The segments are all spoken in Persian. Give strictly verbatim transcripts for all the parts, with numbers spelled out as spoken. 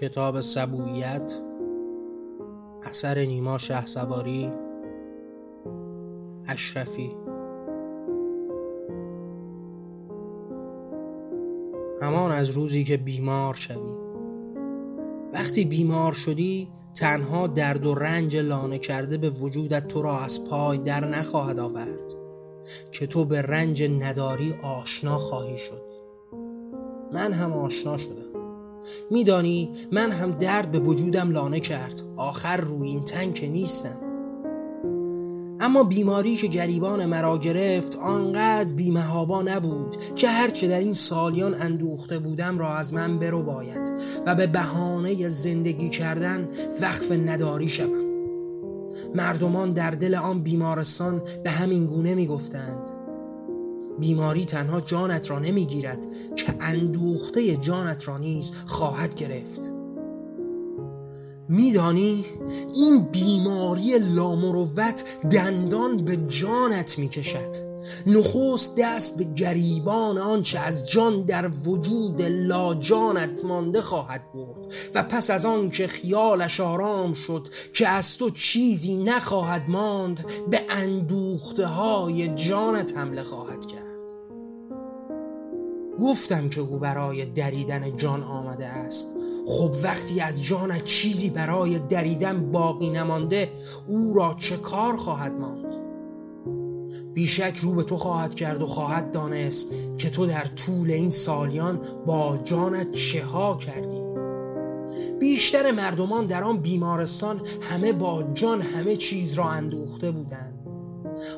کتاب سبویت اثر نیما شهسواری اشرفی. امان از روزی که بیمار شدی. وقتی بیمار شدی تنها درد و رنج لانه کرده به وجودت تو را از پای در نخواهد آورد که تو به رنج نداری آشنا خواهی شد. من هم آشنا شدم. میدانی من هم درد به وجودم لانه کرد، آخر روی این تن که نیستم. اما بیماری که گریبان مرا گرفت آنقدر بیمهابا نبود که هرچه در این سالیان اندوخته بودم را از من برو باید و به بهانه زندگی کردن وقف نداری شوم. مردمان در دل آن بیمارستان به همین گونه می گفتند: بیماری تنها جانت را نمی گیرد که اندوخته جانت را نیز خواهد گرفت. میدانی این بیماری لامروت دندان به جانت میکشد. نخست دست به گریبان آنچه از جان در وجود لاجانت مانده خواهد برد و پس از آن که خیالش آرام شد که از تو چیزی نخواهد ماند، به اندوخته های جانت حمله خواهد کرد. گفتم که او برای دریدن جان آمده است. خب وقتی از جانت چیزی برای دریدن باقی نمانده، او را چه کار خواهد ماند؟ بیشک رو به تو خواهد کرد و خواهد دانست که تو در طول این سالیان با جانت چه ها کردی. بیشتر مردمان در آن بیمارستان همه با جان همه چیز را اندوخته بودند.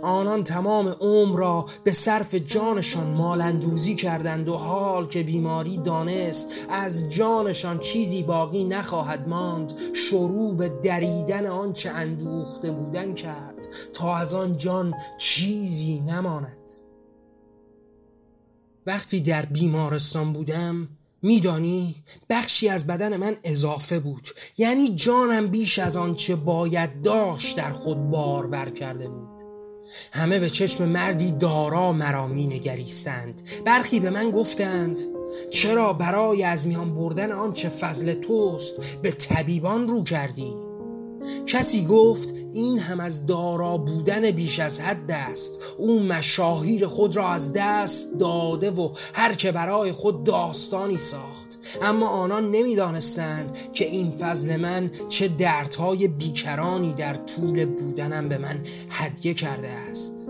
آنان تمام عمر را به صرف جانشان مالندوزی کردند و حال که بیماری دانست از جانشان چیزی باقی نخواهد ماند، شروع به دریدن آن چه اندوخته بودن کرد تا از آن جان چیزی نماند. وقتی در بیمارستان بودم، میدانی بخشی از بدن من اضافه بود، یعنی جانم بیش از آن چه باید داشت در خود بارور کرده بود. همه به چشم مردی دارا مرا می نگریستند. برخی به من گفتند: چرا برای از میان بردن آن چه فضل توست به طبیبان رو کردی؟ کسی گفت: این هم از دارا بودن بیش از حد است. او مشاهیر خود را از دست داده و هر که برای خود داستانی ساخت. اما آنان نمی دانستند که این فضل من چه دردهای بیکرانی در طول بودنم به من هدیه کرده است.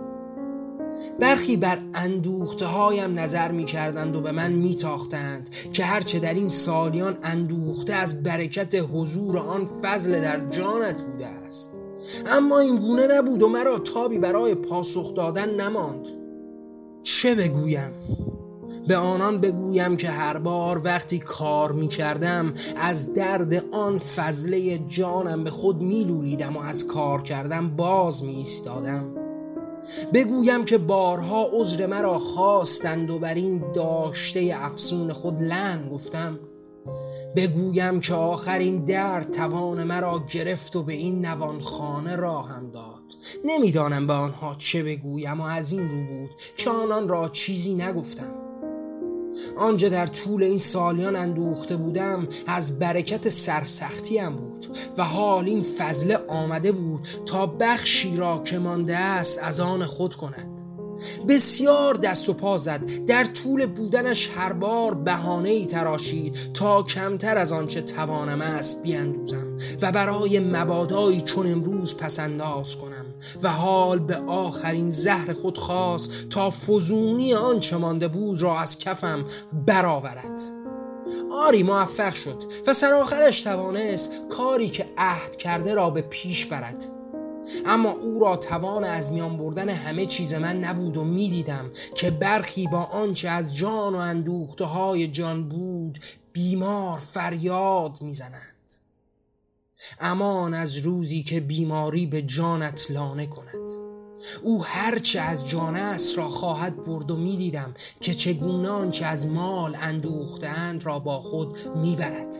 برخی بر اندوخته هایم نظر می کردند و به من می تاختند که هرچه در این سالیان اندوخته از برکت حضور آن فضل در جانت بوده است. اما این گونه نبود و مرا تابی برای پاسخ دادن نماند. چه بگویم؟ به آنان بگویم که هر بار وقتی کار می کردم از درد آن فضله جانم به خود می لولیدم و از کار کردم باز می ایستادم؟ بگویم که بارها عذر مرا خواستند و بر این داشته افسون خود لن گفتم؟ بگویم که آخر این درد توان مرا گرفت و به این نوانخانه راهم داد. نمیدانم به آنها چه بگویم و از این رو بود که آنان را چیزی نگفتم. آنجا در طول این سالیان اندوخته بودم از برکت سرسختیم بود و حال این فضله آمده بود تا بخشی را که مانده است از آن خود کند. بسیار دست و پا زد. در طول بودنش هر بار بهانه‌ای تراشید تا کمتر از آنچه توانم است بیندوزم و برای مبادایی چون امروز پس‌انداز کنم و حال به آخرین زهر خود خواست تا فزونی آنچه مانده بود را از کفم برآورد. آری موفق شد و سرآخرش توانست کاری که عهد کرده را به پیش برد. اما او را توان از میان بردن همه چیز من نبود و می دیدم که برخی با آنچه از جان و اندوخته های جان بود بیمار فریاد می زنند: امان از روزی که بیماری به جانت لانه کند. او هرچه از جان است را خواهد برد و می دیدم که چگونه آنچه از مال اندوختند را با خود می برد.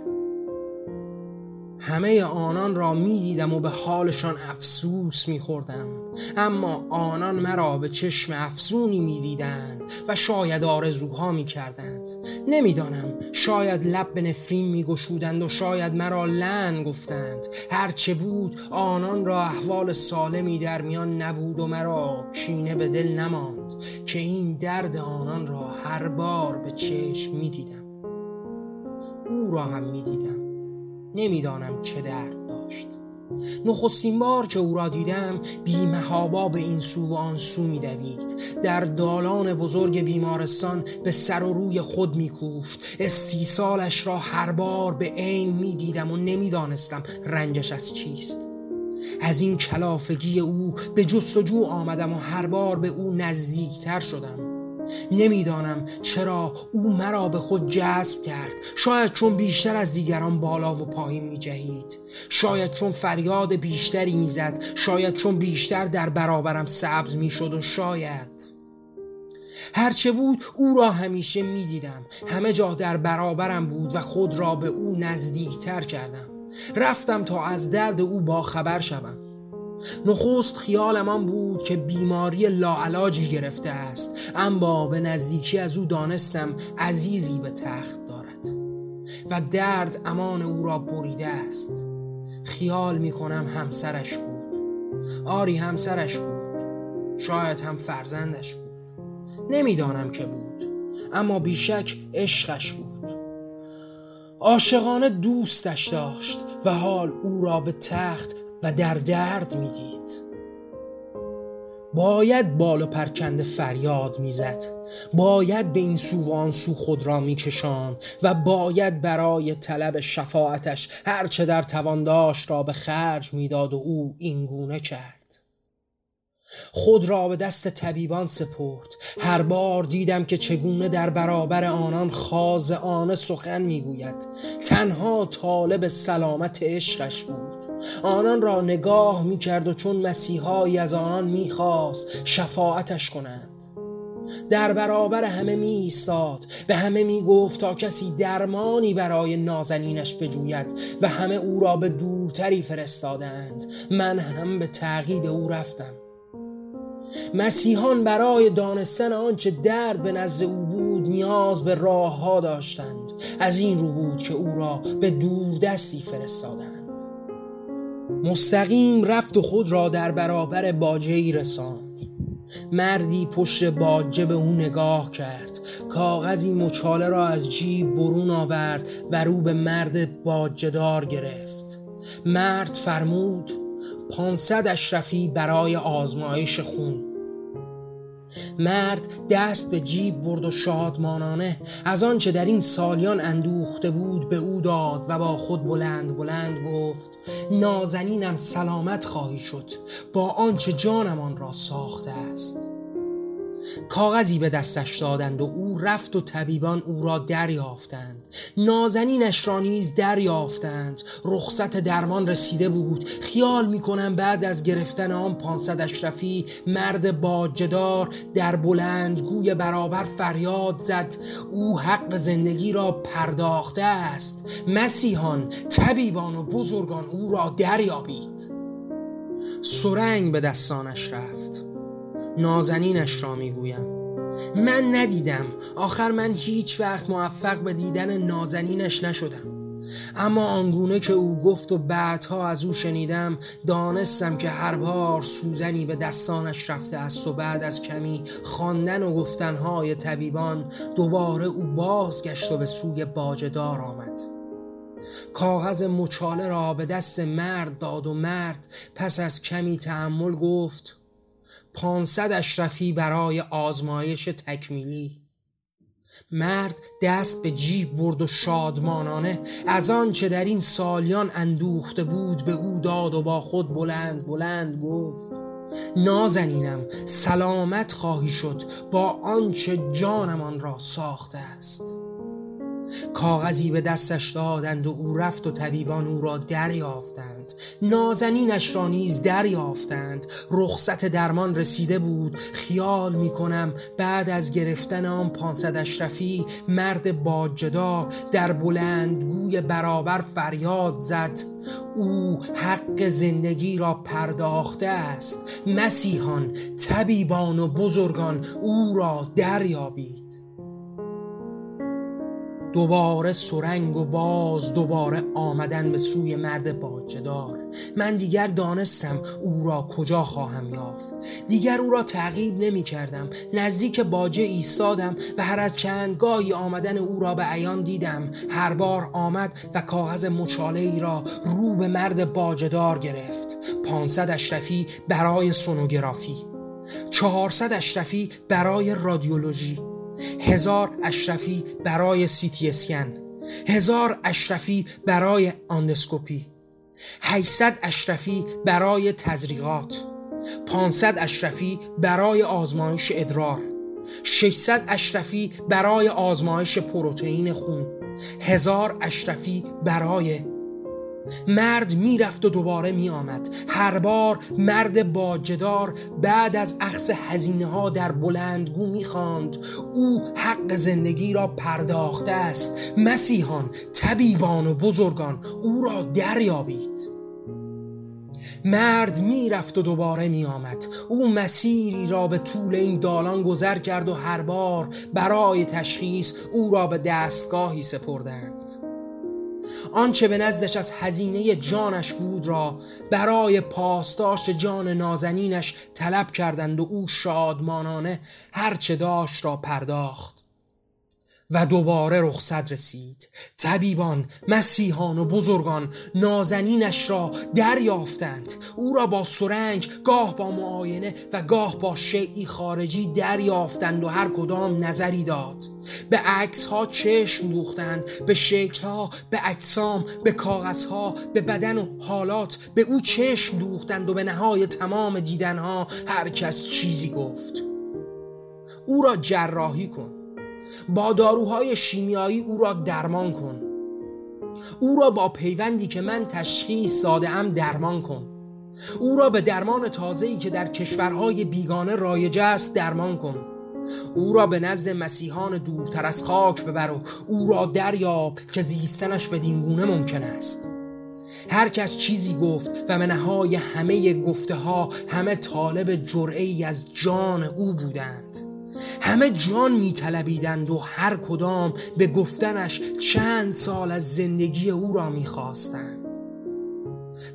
همه آنان را می دیدم و به حالشان افسوس می خوردم. اما آنان مرا به چشم افسونی می دیدند و شاید آرزوها می کردند. نمی دانم، شاید لب به نفرین می گشودند و شاید مرا لن گفتند. هرچه بود آنان را احوال سالمی در میان نبود و مرا کینه به دل نماند که این درد آنان را هر بار به چشم می دیدم. او را هم می دیدم. نمیدانم چه درد داشت. نخستین بار که او را دیدم بی محابا به این سو و آن سو میدوید، در دالان بزرگ بیمارستان به سر و روی خود میکوفت. استیصالش را هر بار به عین میدیدم و نمیدانستم رنجش از چیست. از این کلافگی او به جستجو آمدم و هر بار به او نزدیکتر شدم. نمیدانم چرا او مرا به خود جذب کرد. شاید چون بیشتر از دیگران بالا و پایین می جهید، شاید چون فریاد بیشتری می زد، شاید چون بیشتر در برابرم سبز می شد و شاید. هرچه بود او را همیشه می دیدم. همه جا در برابرم بود و خود را به او نزدیکتر کردم. رفتم تا از درد او باخبر شوم. نخست خیالم آن بود که بیماری لاعلاجی گرفته است، اما به نزدیکی از او دانستم عزیزی به تخت دارد و درد امان او را بریده است. خیال می کنم همسرش بود. آری همسرش بود، شاید هم فرزندش بود. نمیدانم که بود، اما بیشک عشقش بود. عاشقانه دوستش داشت و حال او را به تخت و در درد می دید. باید بال و پرکند فریاد می زد. باید به این سو و آن سو خود را می کشاند و باید برای طلب شفاعتش هرچه در توان داشت را به خرج می داد و او این گونه کرد. خود را به دست طبیبان سپرد. هر بار دیدم که چگونه در برابر آنان خاضعانه سخن میگوید. تنها طالب سلامت عشقش بود. آنان را نگاه میکرد و چون مسیحایی از آنان میخواست شفاعتش کنند. در برابر همه می ایستاد، به همه می گفت تا کسی درمانی برای نازنینش بجوید و همه او را به دورتری فرستادند. من هم به تعقیب او رفتم. مسیحان برای دانستن آنچه درد به نزد او بود نیاز به راه ها داشتند. از این رو بود که او را به دور دستی فرستادند. مستقیم رفت و خود را در برابر باجه‌ای رساند. مردی پشت باجه به او نگاه کرد. کاغذی مچاله را از جیب برون آورد و رو به مرد باجه‌دار گرفت. مرد فرمود پانصد اشرفی برای آزمایش خون. مرد دست به جیب برد و شادمانانه از آنچه در این سالیان اندوخته بود به او داد و با خود بلند بلند گفت نازنینم سلامت خواهی شد با آنچه جانم آن را ساخته است. کاغذی به دستش دادند و او رفت و طبیبان او را دریافتند. نازنینش را نیز دریافتند. رخصت درمان رسیده بود. خیال می‌کنم بعد از گرفتن آن پانصد اشرفی مرد باجه‌دار در بلندگوی برابر فریاد زد او حق زندگی را پرداخته است. مسیحان، طبیبان و بزرگان او را دریابید. سرنگ به دستانش رفت. نازنینش را میگویم من ندیدم. آخر من هیچ وقت موفق به دیدن نازنینش نشدم، اما آنگونه که او گفت و بعدها از او شنیدم دانستم که هر بار سوزنی به دستانش رفته است و بعد از کمی خواندن و گفتنهای طبیبان دوباره او بازگشت و به سوی باجه‌دار آمد. کاغذ مچاله را به دست مرد داد و مرد پس از کمی تأمل گفت پانصد اشرفی برای آزمایش تکمیلی. مرد دست به جیب برد و شادمانانه از آن چه در این سالیان اندوخته بود به او داد و با خود بلند بلند گفت نازنینم سلامت خواهی شد با آن چه جانمان را ساخته است. کاغذی به دستش دادند و او رفت و طبیبان او را دریافتند، نازنینش را نیز دریافتند. رخصت درمان رسیده بود. خیال می کنم بعد از گرفتن آن پانصد اشرفی، مرد باجدا در بلندگوی برابر فریاد زد: او حق زندگی را پرداخته است، مسیحان، طبیبان و بزرگان او را دریابید. دوباره سرنگ و باز دوباره آمدن به سوی مرد باجدار. من دیگر دانستم او را کجا خواهم یافت. دیگر او را تعقیب نمی کردم. نزدیک باجه ایستادم و هر از چند گاهی آمدن او را به عیان دیدم. هر بار آمد و کاغذ مچاله‌ای را رو به مرد باجدار گرفت. پانصد اشرفی برای سونوگرافی، چهارصد اشرفی برای رادیولوژی، هزار اشرفی برای سی تی اسکن، هزار اشرفی برای آندوسکوپی، هشتصد اشرفی برای تزریقات، پانصد اشرفی برای آزمایش ادرار، ششصد اشرفی برای آزمایش پروتئین خون، هزار اشرفی برای... مرد میرفت و دوباره می آمد. هر بار مرد باجدار بعد از اخذ هزینه ها در بلندگو می خواند: او حق زندگی را پرداخته است، مسیحان، طبیبان و بزرگان او را دریابید. مرد میرفت و دوباره می آمد. او مسیری را به طول این دالان گذر کرد و هر بار برای تشخیص او را به دستگاهی سپردند. آنچه به نزدش از هزینه جانش بود را برای پاسداشت جان نازنینش طلب کردند و او شادمانانه هرچه داشت را پرداخت. و دوباره رخصت رسید. طبیبان، مسیحان و بزرگان نازنینش را دریافتند. او را با سرنج، گاه با معاینه و گاه با شیعی خارجی دریافتند و هر کدام نظری داد. به عکس ها چشم دوختند، به شکل ها، به اجسام، به کاغذ ها، به بدن و حالات. به او چشم دوختند و به نهای تمام دیدن ها هر کس چیزی گفت. او را جراحی کن، با داروهای شیمیایی او را درمان کن، او را با پیوندی که من تشخیص داده‌ام درمان کن، او را به درمان تازه‌ای که در کشورهای بیگانه رایج است درمان کن، او را به نزد مسیحان دورتر از خاک ببر و او را دریاب که زیستنش بدین گونه ممکن است. هر کس چیزی گفت و منهای همه گفته ها همه طالب جرعه‌ای از جان او بودند. همه جان می‌طلبیدند و هر کدام به گفتنش چند سال از زندگی او را می‌خواستند.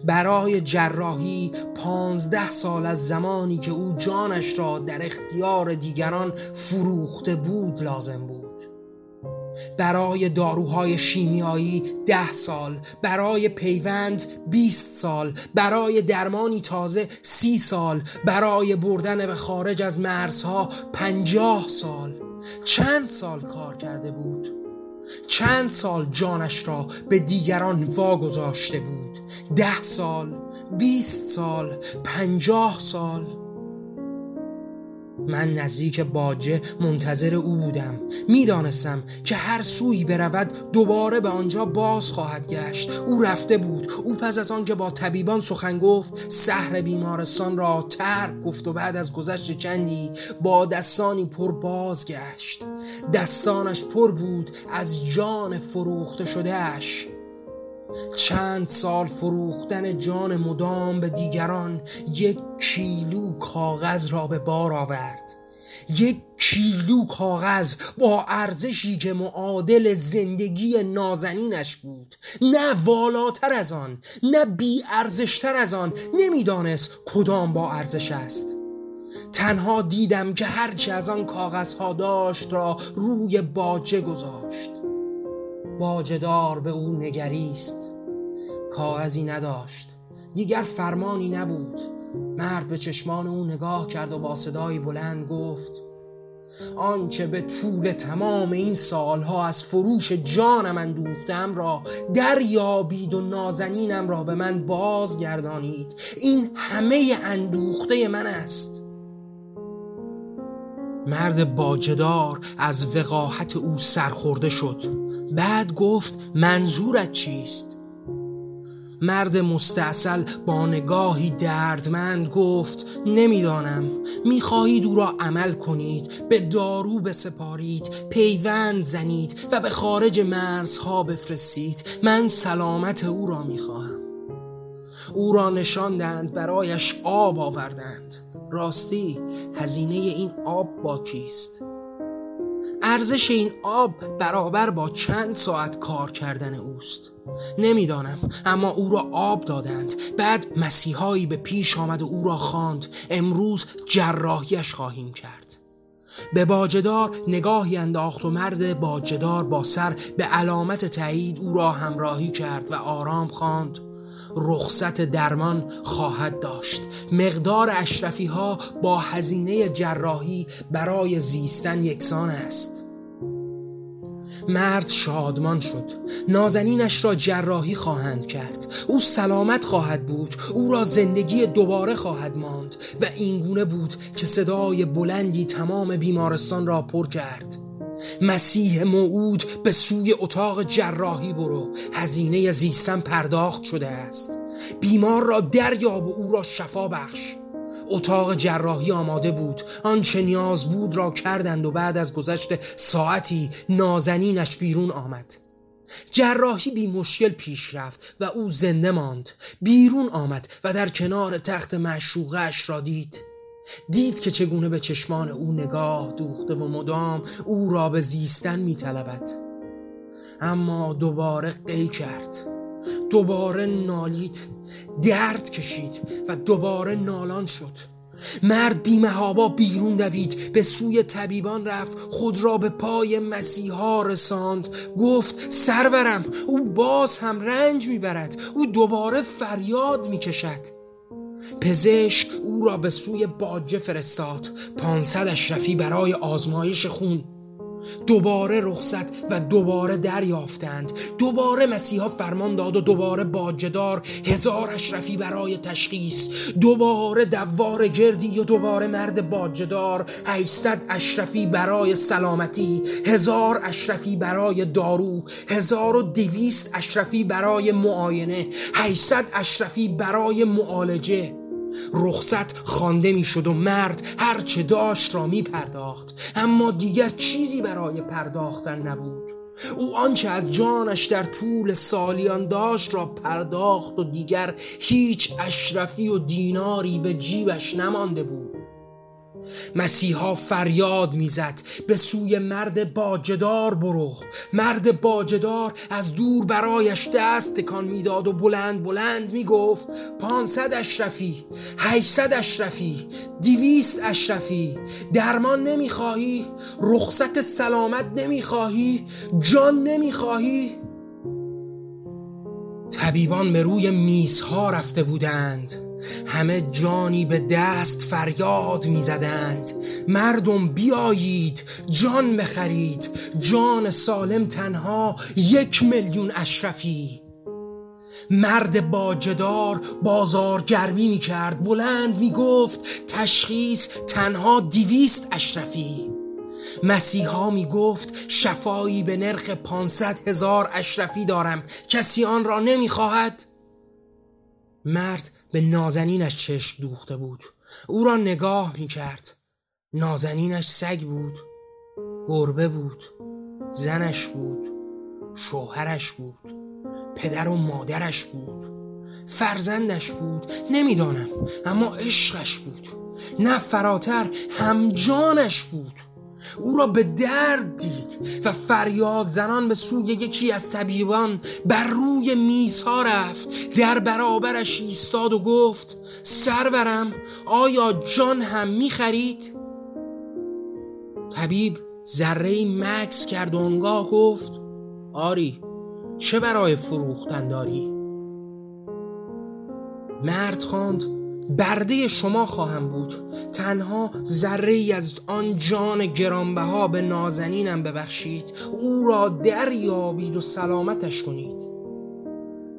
برای جراحی پانزده سال از زمانی که او جانش را در اختیار دیگران فروخته بود لازم بود. برای داروهای شیمیایی ده سال، برای پیوند بیست سال، برای درمانی تازه سی سال، برای بردن به خارج از مرزها پنجاه سال. چند سال کار کرده بود، چند سال جانش را به دیگران واگذاشته بود. ده سال، بیست سال، پنجاه سال. من نزدیک باجه منتظر او بودم. میدانستم که هر سوی برود دوباره به آنجا باز خواهد گشت. او رفته بود. او پس از آنکه با طبیبان سخن گفت، سحر بیمارستان را ترک گفت و بعد از گذشت چندی با دستانی پر بازگشت. دستانش پر بود از جان فروخته شدهش. چند سال فروختن جان مدام به دیگران یک کیلو کاغذ را به بار آورد. یک کیلو کاغذ با ارزشی که معادل زندگی نازنینش بود، نه والاتر از آن، نه بی ارزشتر از آن. نمیدانست کدام با ارزش است. تنها دیدم که هرچی از آن کاغذ ها داشت را روی باجه گذاشت. باجدار به او نگریست. کاغذی نداشت، دیگر فرمانی نبود. مرد به چشمان او نگاه کرد و با صدای بلند گفت: آنچه به طول تمام این سالها از فروش جانم اندوختم را دریابید و نازنینم را به من بازگردانید. این همه اندوخته من است. مرد باجدار از وقاحت او سرخورده شد. بعد گفت منظورت چیست؟ مرد مستعسل با نگاهی دردمند گفت نمیدانم، میخواهید او را عمل کنید، به دارو بسپارید، پیوند زنید و به خارج مرزها بفرستید، من سلامت او را میخواهم. او را نشاندند، برایش آب آوردند. راستی هزینه این آب با کیست؟ ارزش این آب برابر با چند ساعت کار کردن اوست؟ نمیدانم، اما او را آب دادند. بعد مسیحایی به پیش آمد و او را خواند امروز جراحیش خواهیم کرد. به باجدار نگاهی انداخت و مرد باجدار با سر به علامت تایید او را همراهی کرد و آرام خواند رخصت درمان خواهد داشت. مقدار اشرفی ها با هزینه جراحی برای زیستن یکسان است. مرد شادمان شد. نازنینش را جراحی خواهند کرد، او سلامت خواهد بود، او را زندگی دوباره خواهد ماند. و اینگونه بود که صدای بلندی تمام بیمارستان را پر کرد. مسیح موعود به سوی اتاق جراحی برو، هزینه زیستن پرداخت شده است. بیمار را دریاب و او را شفا بخش. اتاق جراحی آماده بود، آنچه نیاز بود را کردند و بعد از گذشت ساعتی نازنینش بیرون آمد. جراحی بی مشکل پیش رفت و او زنده ماند. بیرون آمد و در کنار تخت معشوقش را دید. دید که چگونه به چشمان او نگاه دوخته و مدام او را به زیستن می‌طلبد. اما دوباره قی کرد، دوباره نالید، درد کشید و دوباره نالان شد. مرد بی‌محابا بیرون دوید، به سوی طبیبان رفت، خود را به پای مسیحا رساند. گفت سرورم، او باز هم رنج می‌برد، او دوباره فریاد می‌کشد. پزشک او را به سوی باجه فرستاد. پانصد اشرفی برای آزمایش خون. دوباره رخصت و دوباره دریافتند. دوباره مسیحا فرمان داد و دوباره باجدار هزار اشرفی برای تشخیص. دوباره دوار گردی و دوباره مرد باجدار هشتصد اشرفی برای سلامتی، هزار اشرفی برای دارو، هزار و دویست اشرفی برای معاینه، هشتصد اشرفی برای معالجه. رخصت خوانده می شد و مرد هر چه داشت را می پرداخت. اما دیگر چیزی برای پرداختن نبود. او آنچه از جانش در طول سالیان داشت را پرداخت و دیگر هیچ اشرفی و دیناری به جیبش نمانده بود. مسیحا فریاد میزد به سوی مرد باجدار برو. مرد باجدار از دور برایش دست تکان میداد و بلند بلند میگفت پانصد اشرفی، هشتصد اشرفی، دویست اشرفی، درمان نمیخواهی؟ رخصت سلامت نمیخواهی؟ جان نمیخواهی؟ طبیبان به روی میزها رفته بودند، همه جانی به دست فریاد میزدند مردم بیایید، جان بخرید، جان سالم تنها یک میلیون اشرفی. مرد باجدار بازارگرمی میکرد، بلند میگفت تشخیص تنها دویست اشرفی. مسیحا می گفت شفایی به نرخ پانصد هزار اشرفی دارم، کسی آن را نمی خواهد؟ مرد به نازنینش چشم دوخته بود، او را نگاه می کرد. نازنینش سگ بود، گربه بود، زنش بود، شوهرش بود، پدر و مادرش بود، فرزندش بود، نمی دانم، اما عشقش بود، نه فراتر، همجانش بود. او را به درد دید و فریاد زنان به سوی یکی از طبیبان بر روی میزها رفت، در برابرش ایستاد و گفت سرورم، آیا جان هم میخرید؟ طبیب ذره‌ای مکث کرد و آنگاه گفت آری، چه برای فروختن داری؟ مرد خواند برده شما خواهم بود، تنها ذره‌ای از آن جان گرانبها به نازنینم ببخشید، او را دریابید و سلامتش کنید.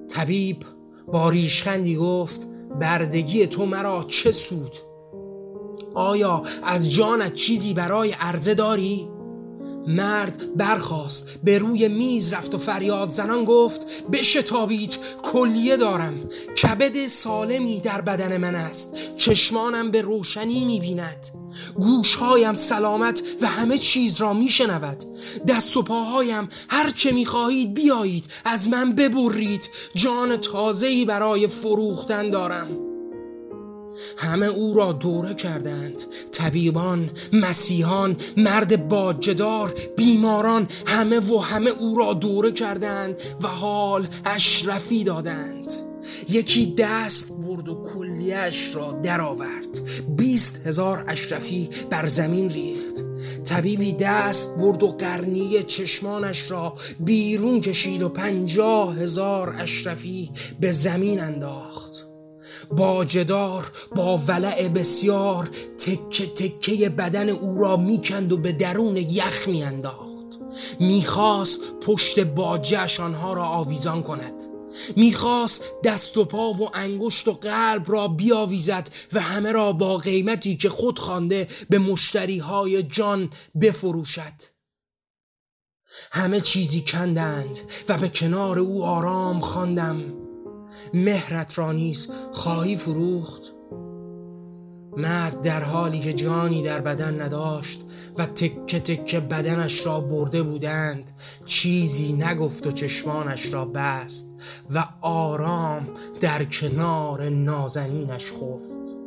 طبیب با ریشخندی گفت بردگی تو مرا چه سود؟ آیا از جانت چیزی برای عرضه داری؟ مرد برخاست، به روی میز رفت و فریاد زنان گفت: بشتابید، کلیه دارم، کبد سالمی در بدن من است، چشمانم به روشنی می‌بیند، گوشهایم سلامت و همه چیز را میشنود، دست و پاهایم هر چه میخواهید بیایید از من ببرید، جان تازه‌ای برای فروختن دارم. همه او را دوره کردند، طبیبان، مسیحان، مرد باجدار، بیماران، همه و همه او را دوره کردند و حال اشرفی دادند. یکی دست برد و کلیه‌اش را درآورد، بیست هزار اشرفی بر زمین ریخت. طبیبی دست برد و قرنیه چشمانش را بیرون کشید و پنجاه هزار اشرفی به زمین انداخت. باجدار با ولع بسیار تکه تکه بدن او را میکند و به درون یخ میانداخت. میخواست پشت باجه‌اش آنها را آویزان کند، میخواست دست و پا و انگشت و قلب را بیاویزد و همه را با قیمتی که خود خوانده به مشتریهای جان بفروشد. همه چیزی کندند و به کنار او آرام خواندم: مهرت را نیز خواهی فروخت؟ مرد در حالی که جانی در بدن نداشت و تکه تکه بدنش را برده بودند چیزی نگفت و چشمانش را بست و آرام در کنار نازنینش خفت.